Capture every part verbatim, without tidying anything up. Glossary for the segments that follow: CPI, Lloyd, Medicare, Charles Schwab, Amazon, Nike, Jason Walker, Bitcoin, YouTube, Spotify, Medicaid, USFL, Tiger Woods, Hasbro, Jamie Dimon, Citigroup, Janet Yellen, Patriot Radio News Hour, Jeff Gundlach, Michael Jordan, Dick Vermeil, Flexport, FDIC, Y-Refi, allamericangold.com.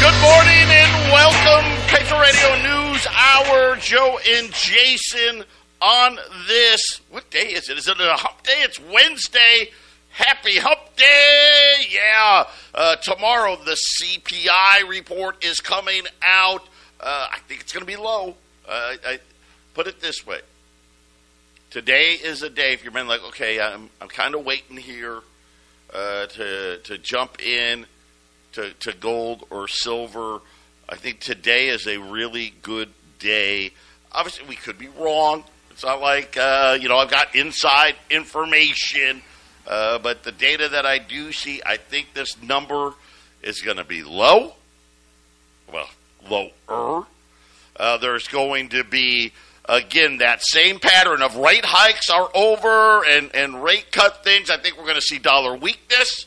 Good morning and welcome, Patriot Radio News Hour. Joe and Jason on this. What day is it? Is it a hump day? It's Wednesday. Happy hump day. Yeah. Uh, tomorrow the C P I report is coming out. Uh, I think it's going to be low. Uh, I put it this way. Today is a day if you've been like, okay, I'm I'm kind of waiting here uh, to to jump in. To, to gold or silver. I think today is a really good day. Obviously, we could be wrong. It's not like, uh, you know, I've got inside information. Uh, but the data that I do see, I think this number is going to be low. Well, lower. Uh, there's going to be, again, that same pattern of rate hikes are over and, and rate cut things. I think we're going to see dollar weakness.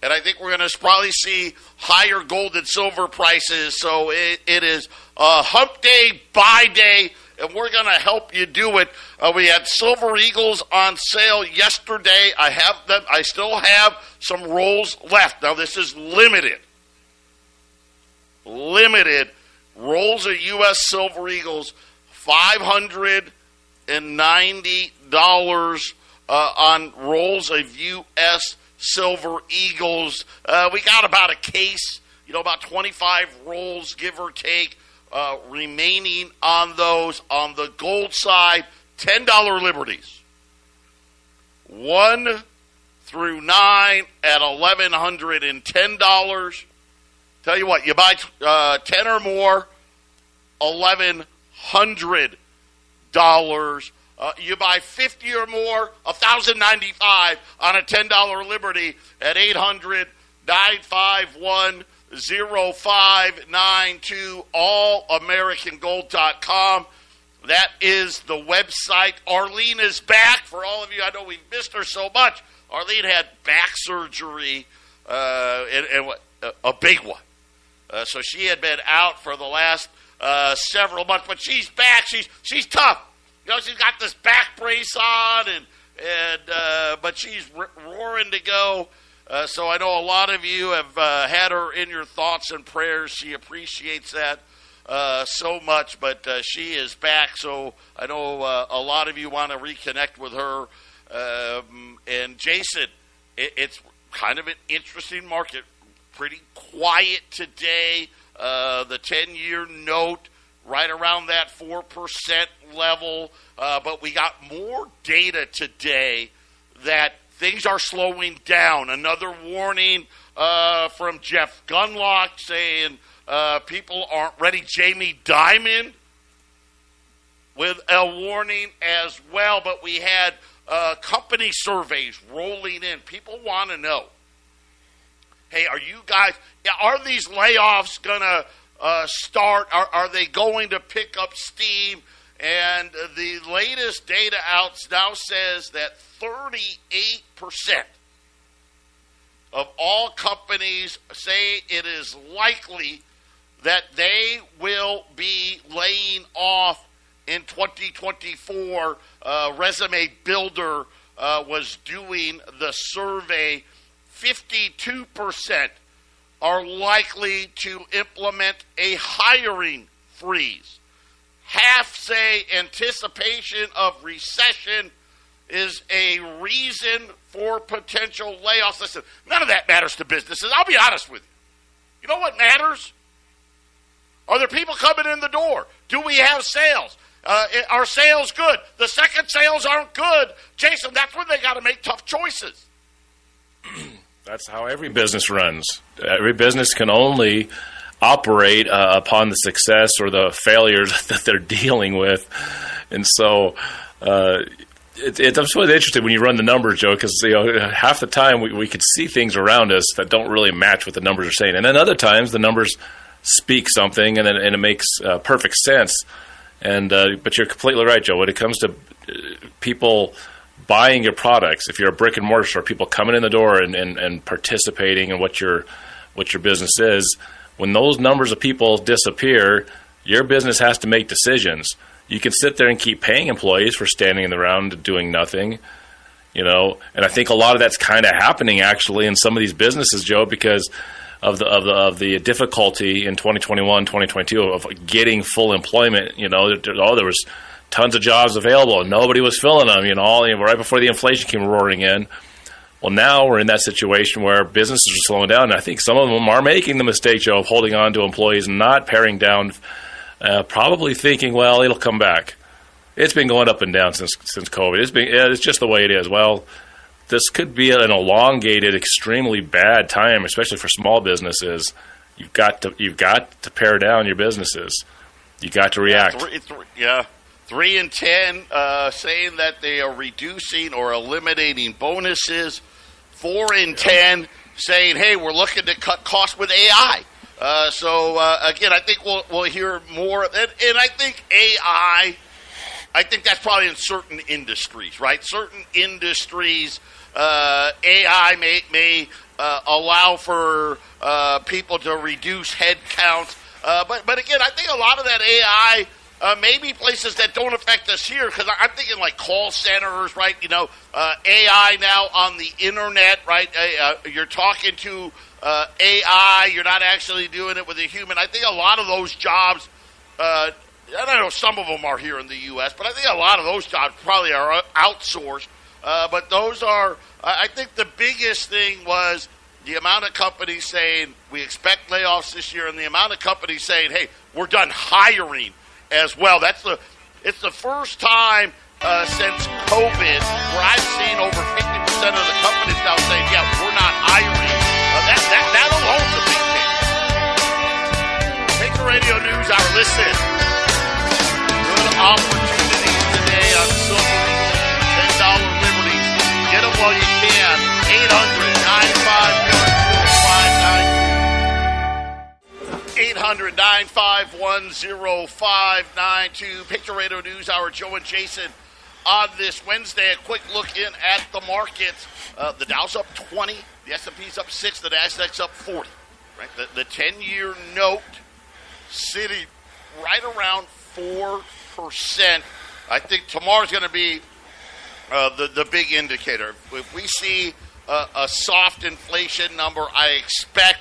And I think we're going to probably see higher gold and silver prices. So it, it is a hump day, buy day, and we're going to help you do it. Uh, we had Silver Eagles on sale yesterday. I have them. I still have some rolls left. Now, this is limited. Limited rolls of U S Silver Eagles, five hundred ninety dollars uh, on rolls of U S Silver Eagles. Uh, we got about a case, you know, about twenty-five rolls, give or take, uh, remaining on those. On the gold side, ten dollar Liberties. One through nine at eleven ten dollars. Tell you what, you buy uh, ten or more, eleven hundred dollars. Uh, you buy fifty or more, one thousand ninety-five dollars on a ten dollar Liberty at eight hundred, nine five one, oh five nine two, all american gold dot com. That is the website. Arlene is back. For all of you, I know we've missed her so much. Arlene had back surgery, uh, and, and a big one. Uh, so she had been out for the last uh, several months, but she's back. She's she's tough. You know, she's got this back brace on, and and uh, but she's ro- roaring to go. Uh, so I know a lot of you have uh, had her in your thoughts and prayers. She appreciates that uh, so much, but uh, she is back. So I know uh, a lot of you want to reconnect with her. Um, and Jason, it, it's kind of an interesting market. Pretty quiet today. Uh, the ten-year note. Right around that four percent level. Uh, but we got more data today that things are slowing down. Another warning uh, from Jeff Gundlach saying uh, people aren't ready. Jamie Dimon with a warning as well. But we had uh, company surveys rolling in. People want to know, hey, are you guys, are these layoffs going to, Uh, start? Are, are they going to pick up steam? And the latest data out now says that thirty-eight percent of all companies say it is likely that they will be laying off in twenty twenty-four. Uh, Resume Builder uh, was doing the survey. fifty-two percent are likely to implement a hiring freeze. Half say anticipation of recession is a reason for potential layoffs. Listen, none of that matters to businesses. I'll be honest with you. You know what matters? Are there people coming in the door? Do we have sales? Uh, are sales good? The second sales aren't good. Jason, that's when they got to make tough choices. That's how every business runs. Every business can only operate uh, upon the success or the failures that they're dealing with. And so uh, It, it, I'm sort of interested when you run the numbers, Joe, because you know, half the time we, we could see things around us that don't really match what the numbers are saying. And then other times the numbers speak something, and, then, and it makes uh, perfect sense. And uh, but you're completely right, Joe. When it comes to people buying your products, if you're a brick-and-mortar store, people coming in the door and, and, and participating in what your, what your business is, when those numbers of people disappear, your business has to make decisions. You can sit there and keep paying employees for standing in the round doing nothing, you know. And I think a lot of that's kind of happening actually in some of these businesses, Joe, because of the of the of the difficulty in twenty twenty-one, twenty twenty-two of getting full employment. You know, there, oh, there was tons of jobs available, and nobody was filling them. You know, right before the inflation came roaring in. Well, now we're in that situation where businesses are slowing down, and I think some of them are making the mistake, Joe, of holding on to employees and not paring down. Uh, probably thinking, well, it'll come back. It's been going up and down since since COVID. It's been it's just the way it is. Well, this could be an elongated, extremely bad time, especially for small businesses. You've got to you've got to pare down your businesses. You got to react. Yeah, three, three, yeah. three in ten uh, saying that they are reducing or eliminating bonuses. Four in yeah. ten saying, hey, we're looking to cut costs with A I. Uh, so, uh, again, I think we'll we'll hear more. And, and I think A I, I think that's probably in certain industries, right? Certain industries, uh, A I may, may uh, allow for uh, people to reduce headcount. Uh, but, but, again, I think a lot of that A I uh, may be places that don't affect us here, because I'm thinking like call centers, right? You know, uh, A I now on the internet, right? Uh, you're talking to Uh, A I, you're not actually doing it with a human. I think a lot of those jobs, uh, I don't know, some of them are here in the U S, but I think a lot of those jobs probably are outsourced. Uh, but those are, I think the biggest thing was the amount of companies saying, we expect layoffs this year, and the amount of companies saying, hey, we're done hiring as well. That's the, it's the first time uh, since COVID where I've seen over fifty percent of the companies now saying, yeah, we're not hiring. That, that, that alone's a big thing. Make the radio news hour. Listen, good opportunities today on silver, ten dollar liberties. Get them while you can. eight hundred, nine five one, zero five nine two. Make the radio news hour. Joe and Jason on this Wednesday. A quick look in at the markets. Uh, the Dow's up twenty. The S and P's up six, the Nasdaq's up forty. Right, the, the ten-year note sitting right around four percent. I think tomorrow's going to be uh, the, the big indicator. If we see uh, a soft inflation number, I expect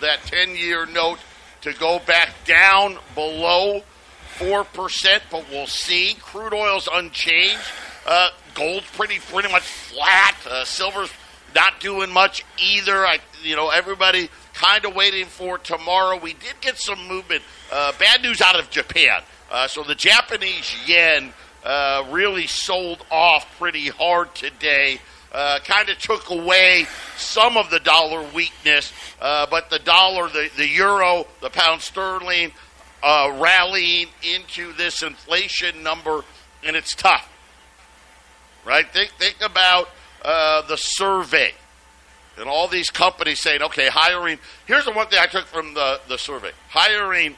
that ten-year note to go back down below four percent, but we'll see. Crude oil's unchanged. Uh, gold's pretty, pretty much flat. Uh, silver's not doing much either. I, you know, everybody kind of waiting for tomorrow. We did get some movement. Uh, bad news out of Japan. Uh, so the Japanese yen uh, really sold off pretty hard today. Uh, kind of took away some of the dollar weakness. Uh, but the dollar, the, the euro, the pound sterling, uh, rallying into this inflation number. And it's tough. Right? Think, think about Uh, the survey and all these companies saying, okay, hiring. Here's the one thing I took from the, the survey. Hiring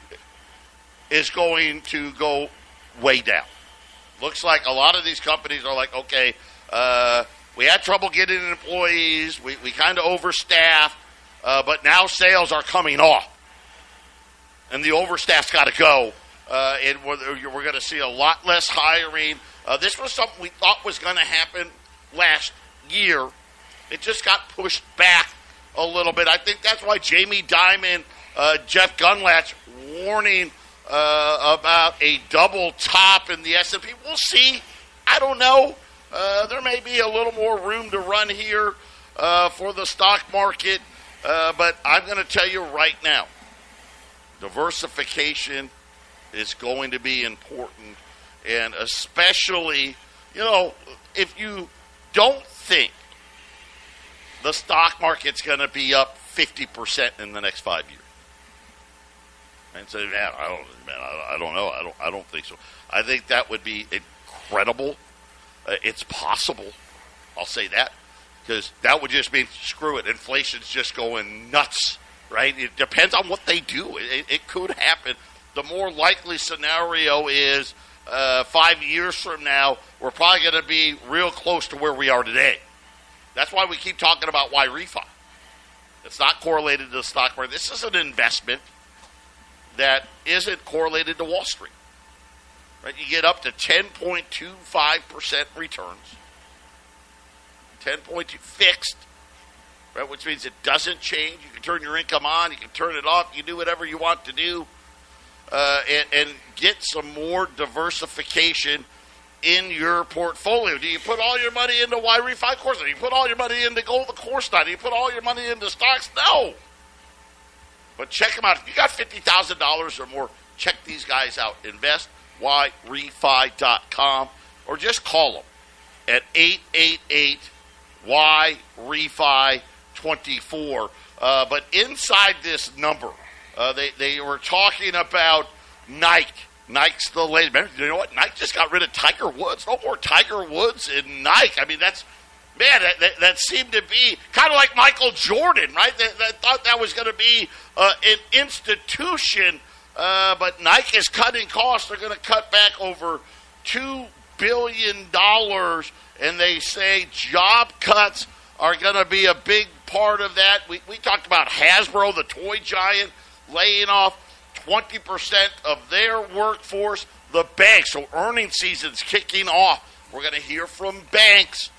is going to go way down. Looks like a lot of these companies are like, okay, uh, we had trouble getting employees. We, we kind of overstaffed, uh, but now sales are coming off. And the overstaff's got to go. Uh, and we're, we're going to see a lot less hiring. Uh, this was something we thought was going to happen last year. It just got pushed back a little bit. I think that's why Jamie Dimon, uh, Jeff Gundlach warning uh, about a double top in the S and P. We'll see. I don't know. Uh, there may be a little more room to run here uh, for the stock market, uh, but I'm going to tell you right now, diversification is going to be important, and especially, you know, if you don't think the stock market's going to be up fifty percent in the next five years. And so, man, I don't, man, I don't know. I don't, I don't think so. I think that would be incredible. Uh, it's possible. I'll say that, because that would just mean, screw it, inflation's just going nuts, right? It depends on what they do. It, it could happen. The more likely scenario is uh, five years from now, we're probably going to be real close to where we are today. That's why we keep talking about Y-Refi. It's not correlated to the stock market. This is an investment that isn't correlated to Wall Street. Right? You get up to ten point two five percent returns. ten point two fixed, right? Which means it doesn't change. You can turn your income on. You can turn it off. You do whatever you want to do, uh, and, and get some more diversification in your portfolio. Do you put all your money into Y-Refi? Of course not. Do you put all your money into gold? Of course not. Do you put all your money into stocks? No. But check them out. If you got fifty thousand dollars or more, check these guys out. Invest Y Refi dot com, or just call them at eight eight eight Y Refi twenty-four. Uh, but inside this number, uh, they, they were talking about Nike. Nike's the latest. Remember, you know what? Nike just got rid of Tiger Woods. No more Tiger Woods and Nike. I mean, that's, man, that, that, that seemed to be kind of like Michael Jordan, right? They, they thought that was going to be uh, an institution, uh, but Nike is cutting costs. They're going to cut back over two billion dollars, and they say job cuts are going to be a big part of that. We, we talked about Hasbro, the toy giant, laying off twenty percent of their workforce. The banks, so earnings season's kicking off. We're going to hear from banks.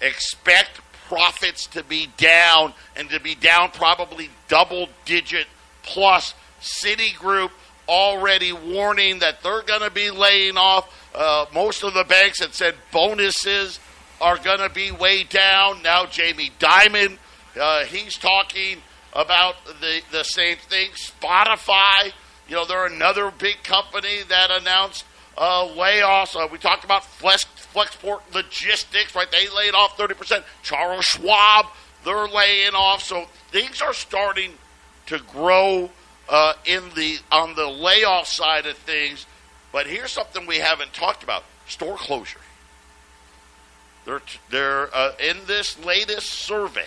Expect profits to be down, and to be down probably double digit plus. Citigroup already warning that they're going to be laying off. Uh, most of the banks had said bonuses are going to be way down. Now Jamie Dimon, uh, he's talking about the, the same thing. Spotify, you know, they're another big company that announced uh, layoffs. Uh, we talked about Flex, Flexport Logistics, right? They laid off thirty percent. Charles Schwab, they're laying off. So things are starting to grow uh, in the on the layoff side of things. But here's something we haven't talked about: store closure. They're they're uh, in this latest survey.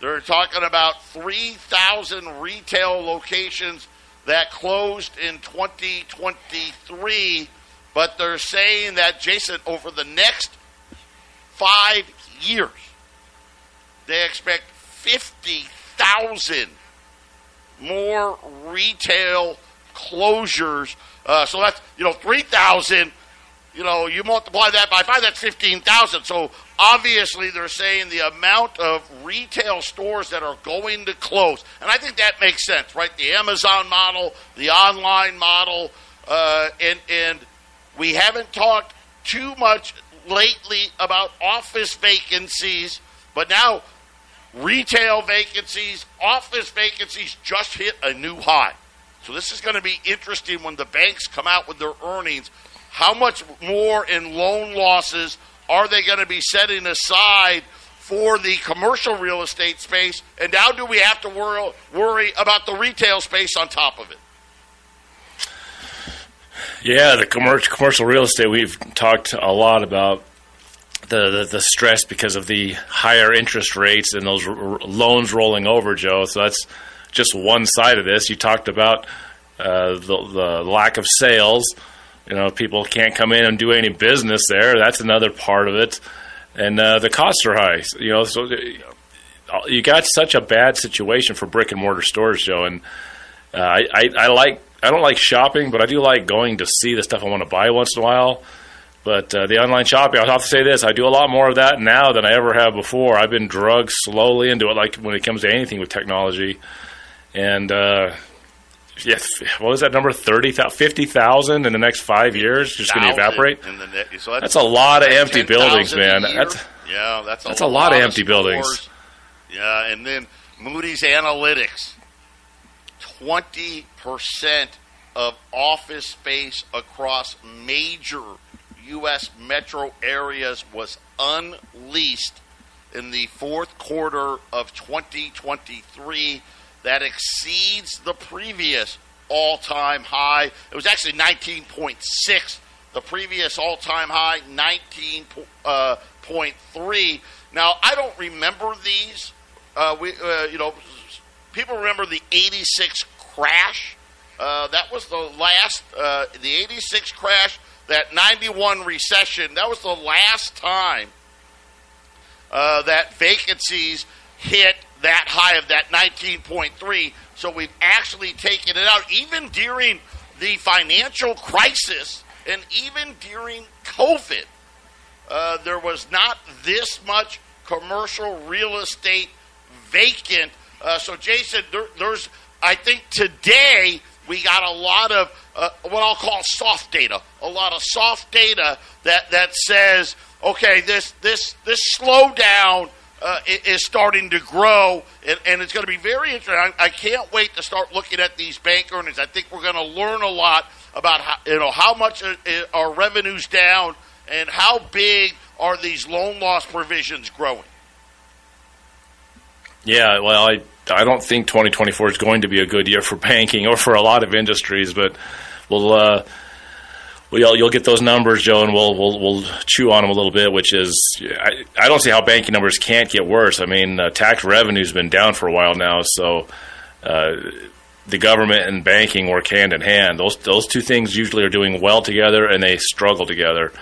They're talking about three thousand retail locations that closed in twenty twenty-three, but they're saying that, Jason, over the next five years, they expect fifty thousand more retail closures. Uh, so that's, you know, three thousand, you know, you multiply that by five, that's fifteen thousand. So obviously they're saying the amount of retail stores that are going to close. And I think that makes sense, right? The Amazon model, the online model, uh, and, and we haven't talked too much lately about office vacancies, but now retail vacancies, office vacancies just hit a new high. So this is going to be interesting when the banks come out with their earnings. How much more in loan losses are they going to be setting aside for the commercial real estate space? And now do we have to wor- worry about the retail space on top of it? Yeah, the commer- commercial real estate, we've talked a lot about the, the, the stress because of the higher interest rates and those r- loans rolling over, Joe. So that's just one side of this. You talked about uh, the, the lack of sales. You know, people can't come in and do any business there. That's another part of it. And uh, the costs are high. You know, so you got such a bad situation for brick and mortar stores, Joe. And uh, I, I, I like, I don't like shopping, but I do like going to see the stuff I want to buy once in a while. But uh, the online shopping, I'll have to say this, I do a lot more of that now than I ever have before. I've been drugged slowly into it, like when it comes to anything with technology. And, uh, yes, what was that number? Thirty thousand, fifty thousand in the next five years, just going to evaporate. In the ne- so that's, that's a lot of empty ten buildings, man. That's yeah, that's a, that's lot, a lot of empty stores. buildings. Yeah, and then Moody's Analytics, twenty percent of office space across major U S metro areas was unleased in the fourth quarter of twenty twenty-three. That exceeds the previous all-time high. It was actually nineteen point six the previous all-time high, nineteen point three. Now, I don't remember these. Uh, we, uh, you know, people remember the eighty-six crash. Uh, that was the last, uh, the eighty-six crash, that ninety-one recession. That was the last time uh, that vacancies hit that high of that nineteen point three. So we've actually taken it out, even during the financial crisis and even during COVID. Uh, there was not this much commercial real estate vacant. Uh, so, Jason, there, there's, I think today we got a lot of uh, what I'll call soft data, a lot of soft data that, that says, okay, this this this slowdown uh, is starting to grow, and, and it's going to be very interesting. I, I can't wait to start looking at these bank earnings. I think we're going to learn a lot about how, you know, how much are, are revenues down, and how big are these loan loss provisions growing? Yeah, well, I I don't think twenty twenty-four is going to be a good year for banking or for a lot of industries, but we'll uh, we'll you'll get those numbers, Joe, and we'll we'll we'll chew on them a little bit. Which is, I, I don't see how banking numbers can't get worse. I mean, uh, tax revenue's been down for a while now, so uh, the government and banking work hand in hand. Those those two things usually are doing well together, and they struggle together.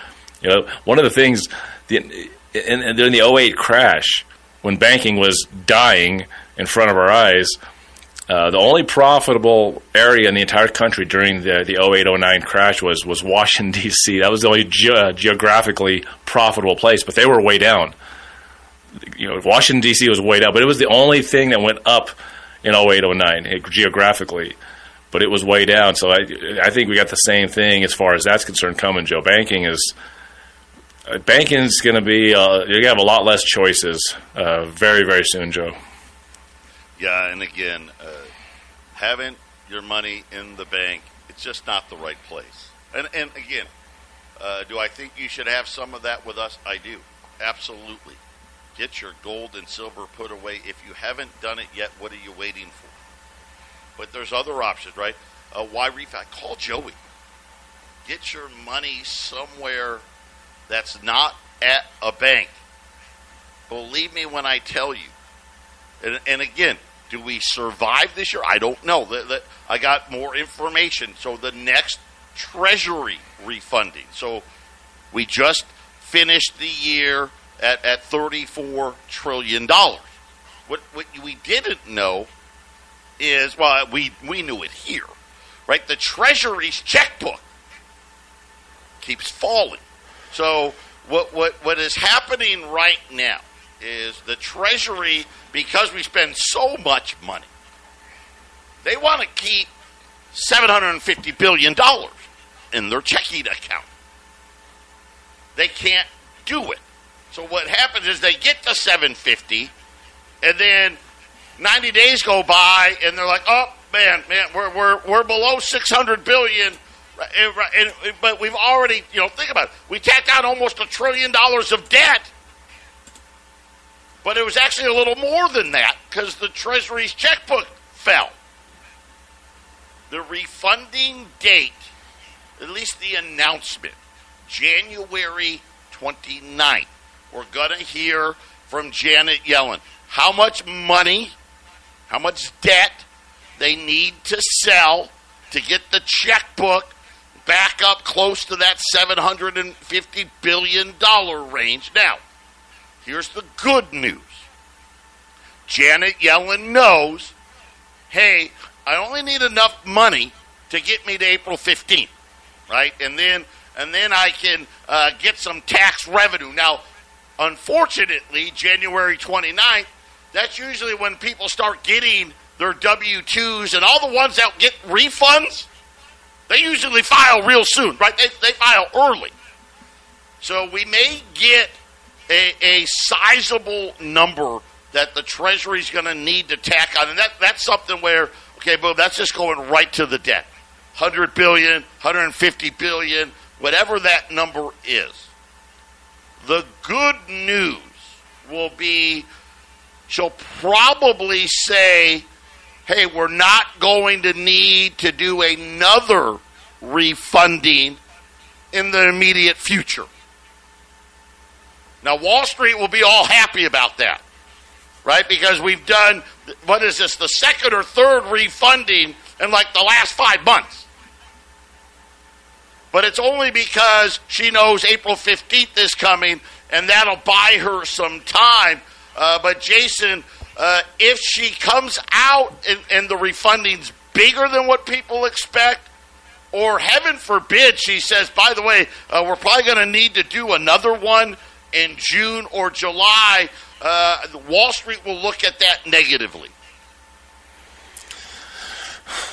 You know, one of the things, the, in, in the oh eight crash, when banking was dying in front of our eyes, uh, the only profitable area in the entire country during the the oh eight oh nine crash was was Washington, D C That was the only ge- geographically profitable place, but they were way down. You know, Washington, D C was way down, but it was the only thing that went up in oh eight oh nine geographically. But it was way down, so I I think we got the same thing as far as that's concerned coming, Joe. Banking is. Banking's going to be, uh, you're going to have a lot less choices uh, very, very soon, Joe. Yeah, and again, uh, having your money in the bank, it's just not the right place. And, and again, uh, do I think you should have some of that with us? I do. Absolutely. Get your gold and silver put away. If you haven't done it yet, what are you waiting for? But there's other options, right? Uh, Y-Refi, call Joey. Get your money somewhere that's not at a bank. Believe me when I tell you. And, and again, do we survive this year? I don't know. The, the, I got more information. So the next Treasury refunding. So we just finished the year at, at thirty-four trillion dollars. What, what we didn't know is, well, we, we knew it here, right? The Treasury's checkbook keeps falling. So what what what is happening right now is the Treasury, because we spend so much money, they want to keep seven hundred fifty billion dollars in their checking account. They can't do it. So what happens is they get the seven hundred fifty, and then ninety days go by, and they're like, oh man, man, we're we're we're below six hundred billion dollars. And, and, but we've already, you know, think about it. We tacked out almost a trillion dollars of debt. But it was actually a little more than that because the Treasury's checkbook fell. The refunding date, at least the announcement, January twenty-ninth. We're going to hear from Janet Yellen how much money, how much debt they need to sell to get the checkbook back up close to that seven hundred fifty billion dollars range. Now, here's the good news. Janet Yellen knows, hey, I only need enough money to get me to April fifteenth, right? And then and then I can uh, get some tax revenue. Now, unfortunately, January twenty-ninth, that's usually when people start getting their W two's, and all the ones that get refunds, they usually file real soon, right? They, they file early. So we may get a, a sizable number that the Treasury's going to need to tack on. And that, that's something where, okay, boom, that's just going right to the debt. one hundred billion dollars, one hundred fifty billion dollars, whatever that number is. The good news will be she'll probably say, hey, we're not going to need to do another refunding in the immediate future. Now, Wall Street will be all happy about that, right? Because we've done, what is this, the second or third refunding in like the last five months. But it's only because she knows April fifteenth is coming, and that'll buy her some time. Uh, but, Jason, uh, if she comes out and, and the refunding's bigger than what people expect, or heaven forbid, she says, by the way, uh, we're probably going to need to do another one in June or July, uh, Wall Street will look at that negatively.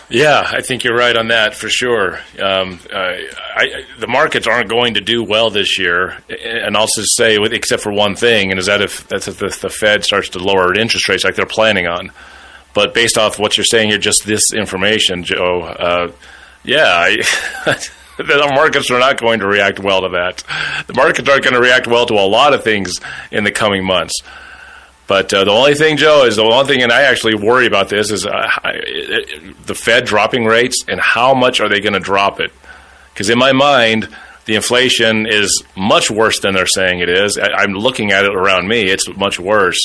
Yeah, I think you're right on that for sure. Um, uh, I, the markets aren't going to do well this year, and I'll just say, with, except for one thing, and is that if that's if the, the Fed starts to lower interest rates like they're planning on. But based off what you're saying here, just this information, Joe, uh, yeah, I, the markets are not going to react well to that. The markets aren't going to react well to a lot of things in the coming months. But uh, the only thing, Joe, is the one thing, and I actually worry about this, is uh, I, it, the Fed dropping rates, and how much are they going to drop it? Because in my mind, the inflation is much worse than they're saying it is. I, I'm looking at it around me; it's much worse,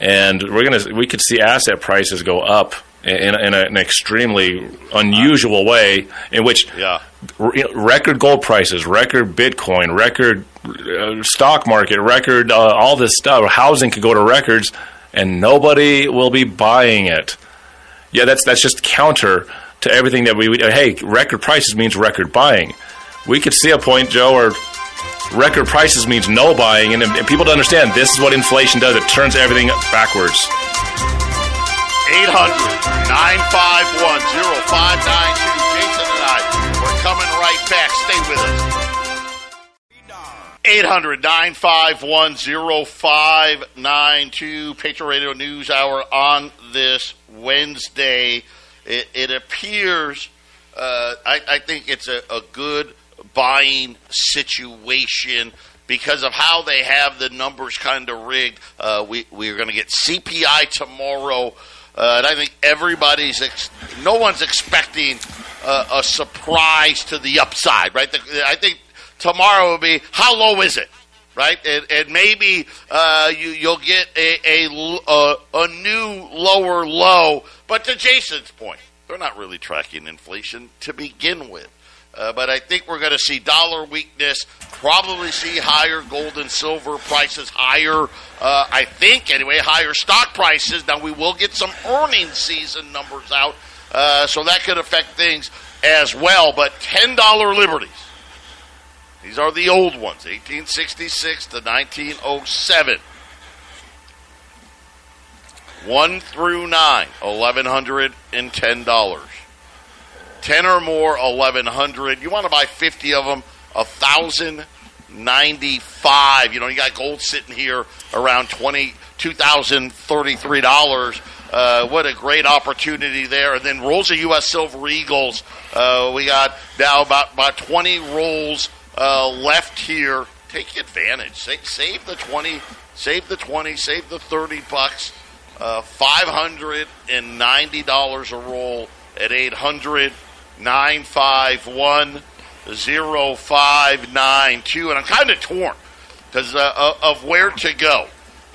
and we're gonna we could see asset prices go up in, in, in, a, in an extremely unusual way, in which yeah. re- record gold prices, record Bitcoin, record. Uh, stock market record, uh, all this stuff, housing could go to records, and nobody will be buying it. Yeah, that's that's just counter to everything that we would. Uh, hey, record prices means record buying. We could see a point, Joe, where record prices means no buying, and, and people don't understand. This is what inflation does. It turns everything backwards. eight hundred nine five one oh five nine two. Jason and I, we're coming right back. Stay with us. eight hundred nine five one oh five nine two, Patriot Radio News Hour on this Wednesday. It, it appears, uh, I, I think it's a, a good buying situation because of how they have the numbers kind of rigged. Uh, we, we're going to get C P I tomorrow, uh, and I think everybody's, ex- no one's expecting uh, a surprise to the upside, right? The, I think tomorrow will be, how low is it, right? And, and maybe uh, you, you'll get a, a, a, a new lower low. But to Jason's point, they're not really tracking inflation to begin with. Uh, but I think we're going to see dollar weakness, probably see higher gold and silver prices, higher, uh, I think anyway, higher stock prices. Now we will get some earnings season numbers out, uh, so that could affect things as well. But ten dollar Liberties. These are the old ones, eighteen sixty-six to nineteen oh seven. One through nine, eleven hundred ten dollars. Ten or more, eleven hundred dollars. You want to buy fifty of them, one thousand ninety-five dollars. You know, you got gold sitting here around twenty thousand thirty-three dollars. Uh, what a great opportunity there. And then rolls of U S Silver Eagles. Uh, we got now about, about twenty rolls Uh, left here. Take advantage. Save, save the twenty. Save the twenty. Save the thirty bucks. Uh, Five hundred and ninety dollars a roll at eight hundred nine five one zero five nine two. And I'm kind of torn because uh, of where to go.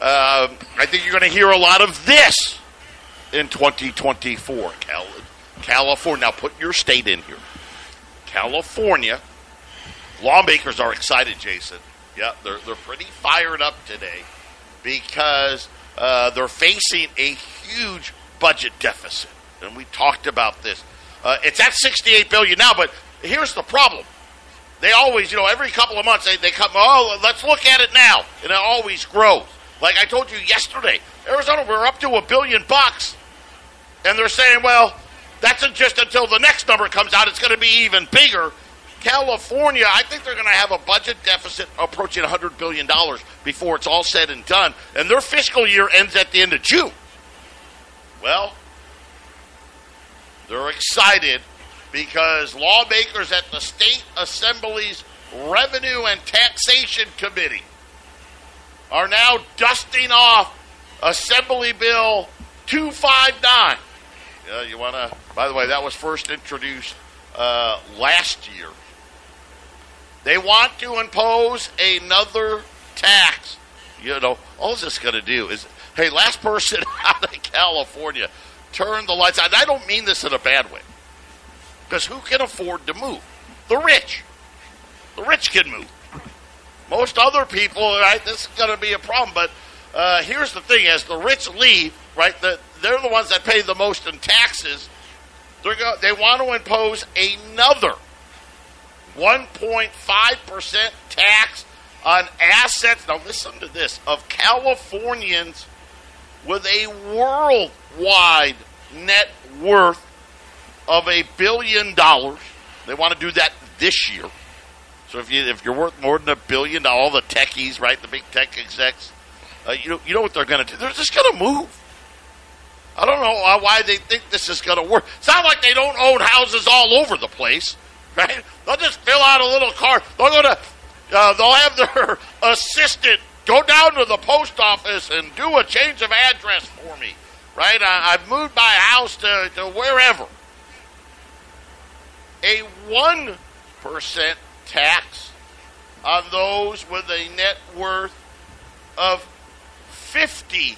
Uh, I think you're going to hear a lot of this in twenty twenty-four. Cal- California. Now put your state in here. California. Lawmakers are excited, Jason. Yeah, they're they're pretty fired up today because uh, they're facing a huge budget deficit, and we talked about this. Uh, it's at sixty-eight billion dollars now, but here's the problem: they always, you know, every couple of months they they come. Oh, let's look at it now, and it always grows. Like I told you yesterday, Arizona, we're up to a billion bucks, and they're saying, well, that's just until the next number comes out. It's going to be even bigger. California, I think they're going to have a budget deficit approaching one hundred billion dollars before it's all said and done. And their fiscal year ends at the end of June. Well, they're excited because lawmakers at the State Assembly's Revenue and Taxation Committee are now dusting off Assembly Bill two fifty-nine. Uh, you want to, by the way, that was first introduced uh, last year. They want to impose another tax. You know, all this going to do is, hey, last person out of California, turn the lights out. And I don't mean this in a bad way, because who can afford to move? The rich. The rich can move. Most other people, right, this is going to be a problem. But uh, here's the thing. As the rich leave, right, the, they're the ones that pay the most in taxes. They're go, they want to impose another one point five percent tax on assets, now listen to this, of Californians with a worldwide net worth of a billion dollars. They want to do that this year. So if, you, if you're worth more than a billion, all the techies, right, the big tech execs, uh, you, know, you know what they're going to do. They're just going to move. I don't know why they think this is going to work. It's not like they don't own houses all over the place, right? They'll just fill out a little card. They'll go to, uh, they'll have their assistant go down to the post office and do a change of address for me, right? I, I've moved my house to, to wherever. A one percent tax on those with a net worth of fifty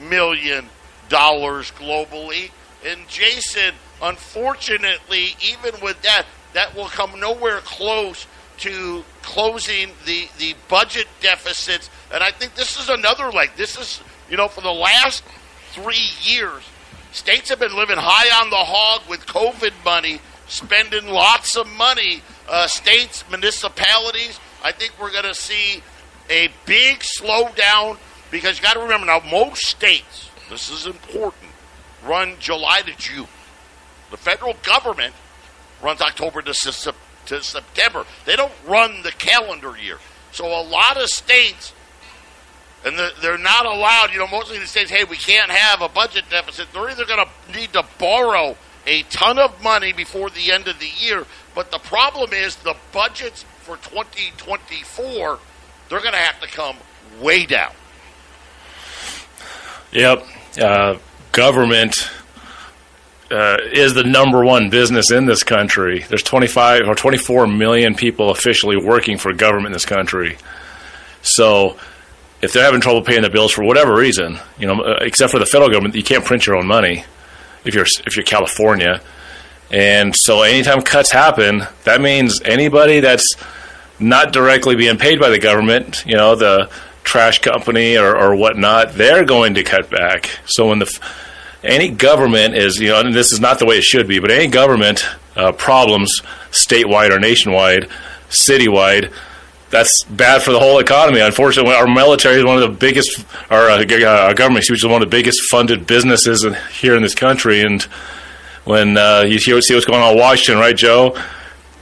million dollars globally. And Jason, unfortunately, even with that, that will come nowhere close to closing the, the budget deficits. And I think this is another like, this is, you know, for the last three years, states have been living high on the hog with COVID money, spending lots of money. Uh, states, municipalities, I think we're going to see a big slowdown because you got to remember now, most states, this is important, run July to June. The federal government runs October to September. They don't run the calendar year. So a lot of states, and they're not allowed, you know, mostly the states, hey, we can't have a budget deficit. They're either going to need to borrow a ton of money before the end of the year. But the problem is the budgets for twenty twenty-four, they're going to have to come way down. Yep. Uh, government uh, is the number one business in this country. There's twenty-five or twenty-four million people officially working for government in this country. So if they're having trouble paying the bills for whatever reason, you know, except for the federal government, you can't print your own money. If you're if you're California, and so anytime cuts happen, that means anybody that's not directly being paid by the government, you know, the trash company or, or whatnot, they're going to cut back. So when the any government is, you know, and this is not the way it should be, but any government uh, problems statewide or nationwide, citywide, that's bad for the whole economy. Unfortunately, our military is one of the biggest, our, uh, our government, excuse me, is one of the biggest funded businesses in, here in this country. And when uh, you hear, see what's going on in Washington, right, Joe?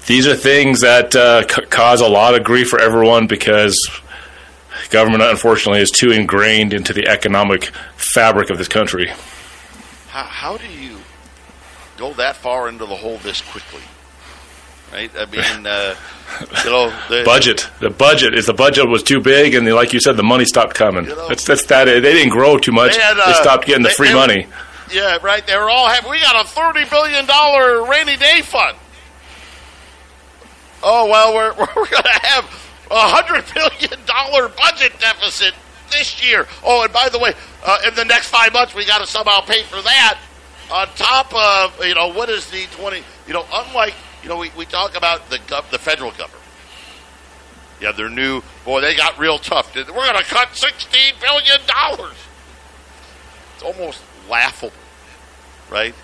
These are things that uh, c- cause a lot of grief for everyone because government, unfortunately, is too ingrained into the economic fabric of this country. How, how do you go that far into the hole this quickly? Right? I mean, uh, you know, the budget. The budget is the budget was too big, and the, like you said, the money stopped coming. You know, that's that's that. They didn't grow too much. They, had, uh, they stopped getting the they, free they, money. Yeah, right. They were all happy. We got a thirty billion dollar rainy day fund. Oh well, we're we're going to have a hundred billion dollar budget deficit this year. Oh, and by the way, uh, in the next five months, we got to somehow pay for that. On top of you know what is the twenty? You know, unlike. You know, we, we talk about the gov- the federal government. Yeah, their new boy, they got real tough. We're going to cut sixteen billion dollars. It's almost laughable, right?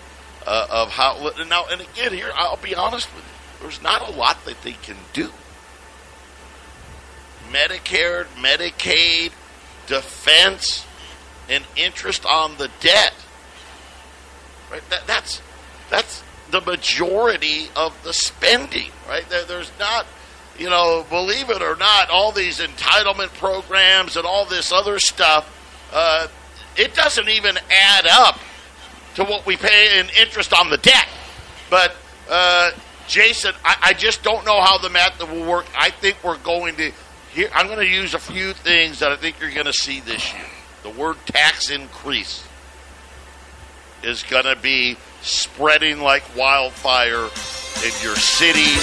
Uh, of how now, and again, here I'll be honest with you. There's not a lot that they can do. Medicare, Medicaid, defense, and interest on the debt. Right? That, that's that's. the majority of the spending, right? There, there's not, you know, believe it or not, all these entitlement programs and all this other stuff, uh, it doesn't even add up to what we pay in interest on the debt. But, uh, Jason, I, I just don't know how the math will work. I think we're going to, here, I'm going to use a few things that I think you're going to see this year. The word tax increase is going to be spreading like wildfire in your cities,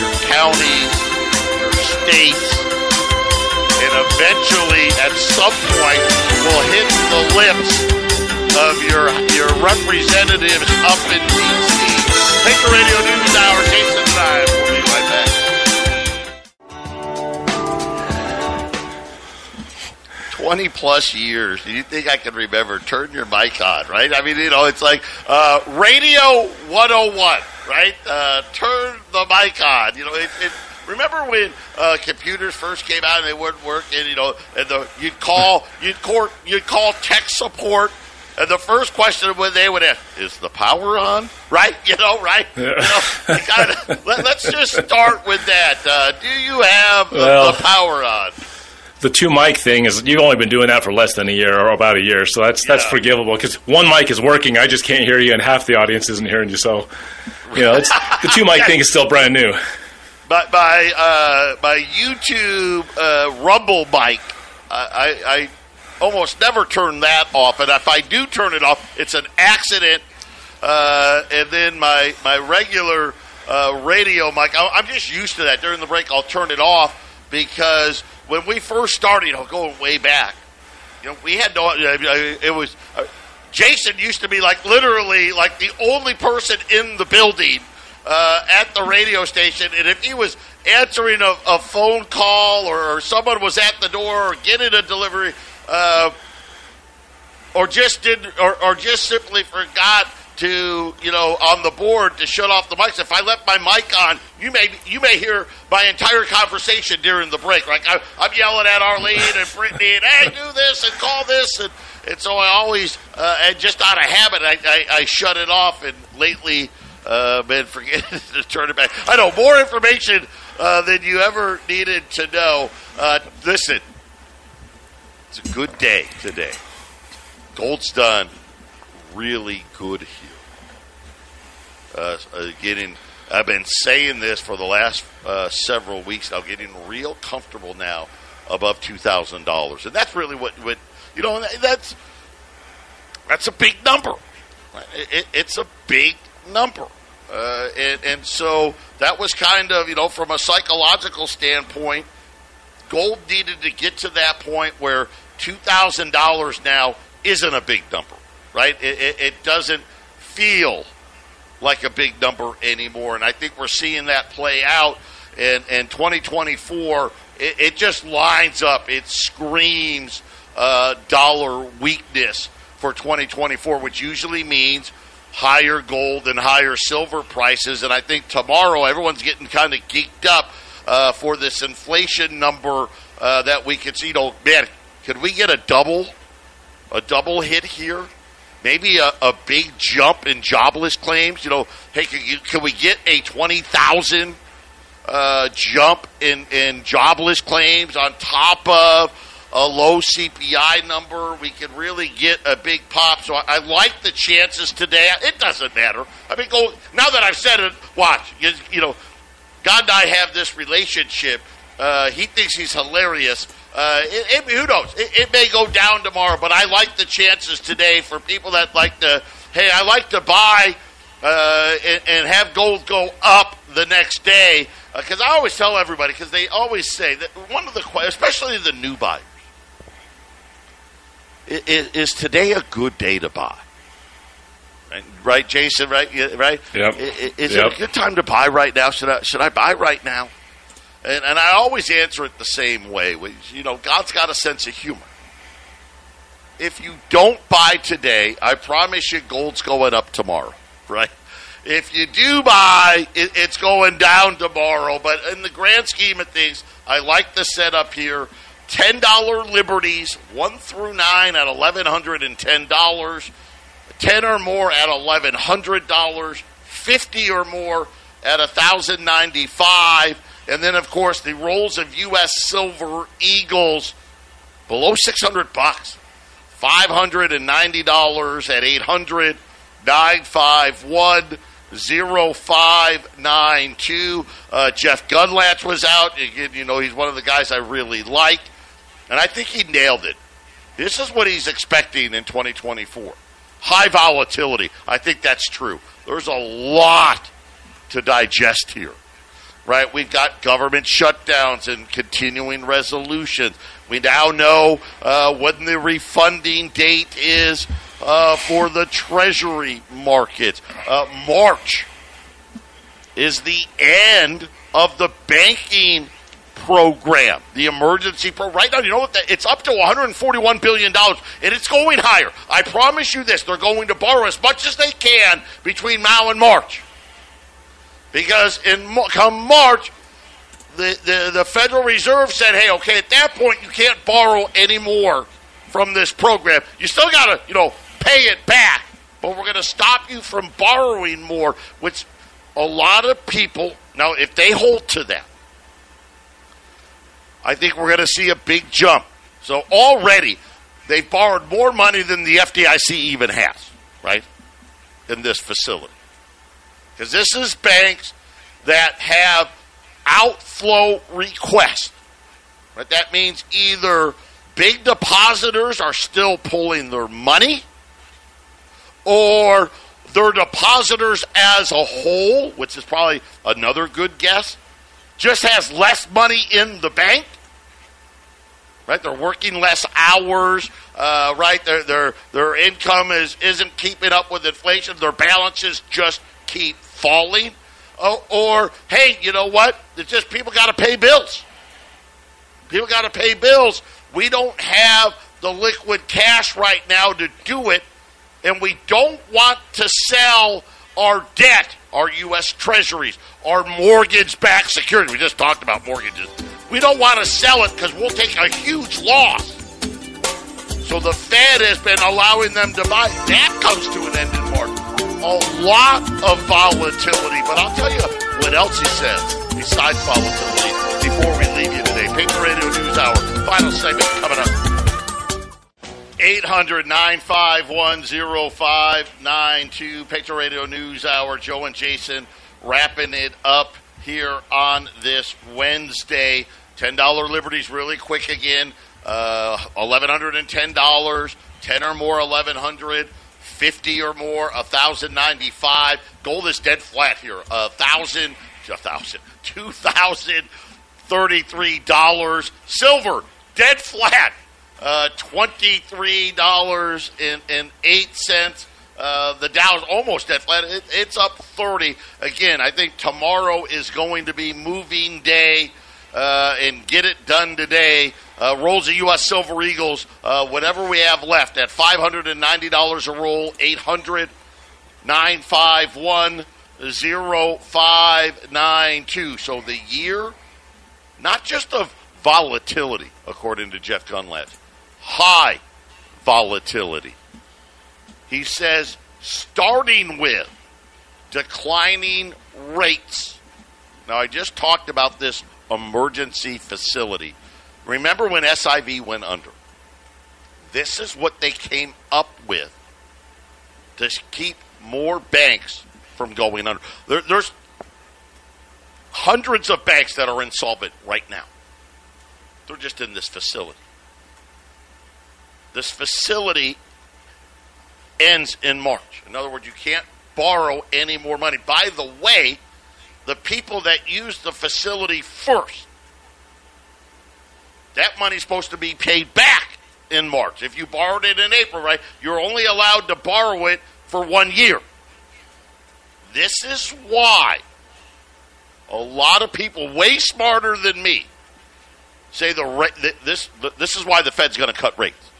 your counties, your state, and eventually at some point will hit the lips of your your representatives up in D C. Take the Radio News Hour, Taste the Time. We'll be right back. twenty plus years. Do you think I can remember? Turn your mic on, right? I mean, you know, it's like uh, Radio one oh one, right? Uh, turn the mic on. You know, it, it, remember when uh, computers first came out and they wouldn't work, and you know, and the, you'd call, you'd call, you'd call tech support, and the first question when they would ask is the power on, right? You know, right? Yeah. You know, kinda, let, let's just start with that. Uh, do you have well. the power on? The two mic thing is you've only been doing that for less than a year or about a year, so that's yeah. that's forgivable because one mic is working. I just can't hear you, and half the audience isn't hearing you. So, you know, it's, the two mic thing is still brand new. But my uh, my YouTube uh, Rumble mic, I, I I almost never turn that off, and if I do turn it off, it's an accident. Uh, and then my my regular uh, radio mic, I, I'm just used to that. During the break, I'll turn it off because. When we first started, you know, going way back, you know, we had no. It was uh, Jason used to be like literally like the only person in the building uh, at the radio station, and if he was answering a, a phone call or, or someone was at the door or getting a delivery, uh, or just did or, or just simply forgot to, you know, on the board to shut off the mics. If I left my mic on, you may you may hear my entire conversation during the break. Like I, I'm yelling at Arlene and Brittany and hey, do this and call this, and, and so I always uh, and just out of habit I, I, I shut it off. And lately, uh, been forgetting to turn it back. I know more information uh, than you ever needed to know. Uh, listen, it's a good day today. Gold's done really good here. Uh, getting, I've been saying this for the last uh, several weeks now, getting real comfortable now above two thousand dollars. And that's really what, what you know, that's that's a big number. It, it, it's a big number. Uh, and, and so that was kind of, you know, from a psychological standpoint, gold needed to get to that point where two thousand dollars now isn't a big number, right? It, it, it doesn't feel like a big number anymore. And I think we're seeing that play out in, in twenty twenty-four. It, it just lines up. It screams uh, dollar weakness for twenty twenty-four, which usually means higher gold and higher silver prices. And I think tomorrow everyone's getting kind of geeked up uh, for this inflation number uh, that we could see. You know, man, could we get a double, a double hit here? Maybe a, a big jump in jobless claims. You know, hey, can, you, can we get a twenty thousand uh, jump in, in jobless claims on top of a low C P I number? We could really get a big pop. So I, I like the chances today. It doesn't matter. I mean, go, now that I've said it, watch. You, you know, God and I have this relationship. Uh, he thinks he's hilarious. Uh, it, it, who knows? It, it may go down tomorrow, but I like the chances today for people that like to, hey, I like to buy uh, and, and have gold go up the next day. Because uh, I always tell everybody, because they always say that one of the questions, especially the new buyers, is, is today a good day to buy? Right, right Jason? Right? Right? Yep. Is yep. it a good time to buy right now? Should I, should I buy right now? And, and I always answer it the same way. Which, you know, God's got a sense of humor. If you don't buy today, I promise you gold's going up tomorrow, right? If you do buy, it, it's going down tomorrow. But in the grand scheme of things, I like the setup here. ten dollar liberties, one through nine at eleven hundred ten dollars. ten or more at eleven hundred dollars. fifty or more at one thousand ninety-five dollars. And then, of course, the rolls of U S Silver Eagles below six hundred bucks, five hundred ninety dollars at eight hundred, nine five one, zero five nine two. Uh, Jeff Gundlach was out. Again, you know, he's one of the guys I really like. And I think he nailed it. This is what he's expecting in twenty twenty-four. High volatility. I think that's true. There's a lot to digest here. right? We've got government shutdowns and continuing resolutions. We now know uh, when the refunding date is uh, for the Treasury market. Uh, March is the end of the banking program, the emergency program. Right now, you know what? The, it's up to one hundred forty-one billion dollars, and it's going higher. I promise you this. They're going to borrow as much as they can between now and March. Because in come March, the, the, the Federal Reserve said, hey, okay, at that point, you can't borrow any more from this program. You still got to, you know, pay it back. But we're going to stop you from borrowing more, which a lot of people, now, if they hold to that, I think we're going to see a big jump. So already, they've borrowed more money than the F D I C even has, right, in this facility. Because this is banks that have outflow requests. Right? That means either big depositors are still pulling their money, or their depositors as a whole, which is probably another good guess, just has less money in the bank. Right? They're working less hours, uh, right? Their, their, their income is, isn't keeping up with inflation. Their balances just keep falling, oh, or, hey, you know what? It's just people got to pay bills. People got to pay bills. We don't have the liquid cash right now to do it, and we don't want to sell our debt, our U S treasuries, our mortgage-backed securities. We just talked about mortgages. We don't want to sell it because we'll take a huge loss. So the Fed has been allowing them to buy. That comes to an end in March. A lot of volatility, but I'll tell you what else he says besides volatility before we leave you today. Patriot Radio News Hour, final segment coming up. eight hundred, nine five one, oh five nine two, Patriot Radio News Hour. Joe and Jason wrapping it up here on this Wednesday. ten dollars Liberties really quick again. Uh, eleven ten dollars, ten or more, eleven hundred dollars. Fifty or more, a thousand ninety-five. Gold is dead flat here. A thousand, a thousand, two thousand thirty-three dollars. Silver dead flat, uh, twenty-three dollars and, and eight cents. Uh, the Dow is almost dead flat. It, it's up thirty again. I think tomorrow is going to be moving day, uh, and get it done today. Uh, rolls of U S. Silver Eagles, uh, whatever we have left, at five hundred ninety dollars a roll, eight hundred, nine five one, oh five nine two. So the year, not just of volatility, according to Jeff Gundlach, high volatility. He says, starting with declining rates. Now, I just talked about this emergency facility. Remember when S I V went under? This is what they came up with to keep more banks from going under. There, there's hundreds of banks that are insolvent right now. They're just in this facility. This facility ends in March. In other words, you can't borrow any more money. By the way, the people that use the facility first, that money's supposed to be paid back in March. If you borrowed it in April, right, you're only allowed to borrow it for one year. This is why a lot of people, way smarter than me, say the this this is why the Fed's going to cut rates.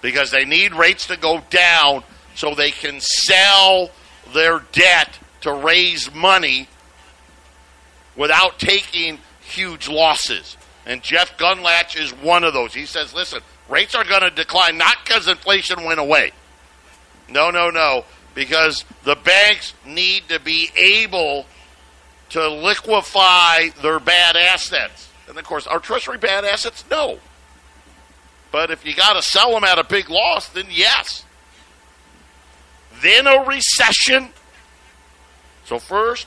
Because they need rates to go down so they can sell their debt to raise money without taking huge losses, and Jeff Gundlach is one of those. He says, listen, rates are going to decline, not because inflation went away. No, no, no, because the banks need to be able to liquefy their bad assets. And, of course, are Treasury bad assets? No. But if you got to sell them at a big loss, then yes. Then a recession. So first,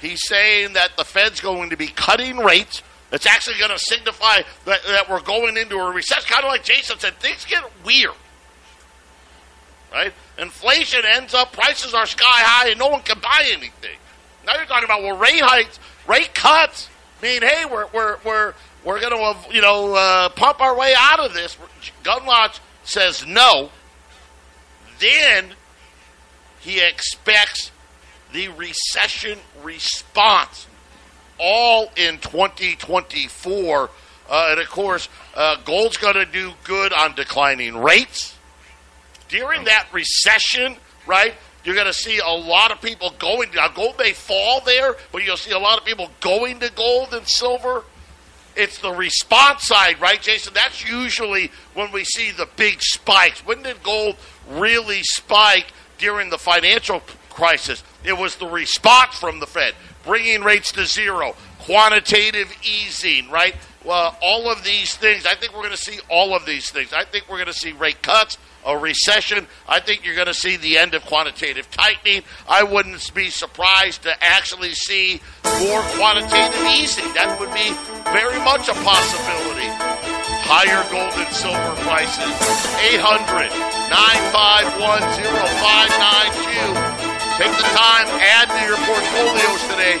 he's saying that the Fed's going to be cutting rates. It's actually going to signify that, that we're going into a recession. Kind of like Jason said, things get weird. Right? Inflation ends up, prices are sky high, and no one can buy anything. Now you're talking about, well, rate hikes, rate cuts mean, hey, we're we're we're we're going to you know uh, pump our way out of this. Gundlach says no. Then he expects the recession response all in twenty twenty-four. Uh, and, of course, uh, gold's going to do good on declining rates. During that recession, right, you're going to see a lot of people going. Now, gold may fall there, but you'll see a lot of people going to gold and silver. It's the response side, right, Jason? That's usually when we see the big spikes. When did gold really spike during the financial crisis? It was the response from the Fed, bringing rates to zero, quantitative easing, right? Well, all of these things, I think we're going to see all of these things. I think we're going to see rate cuts, a recession. I think you're going to see the end of quantitative tightening. I wouldn't be surprised to actually see more quantitative easing. That would be very much a possibility. Higher gold and silver prices. eight hundred, nine five one, oh five nine two. Take the time, add to your portfolios today.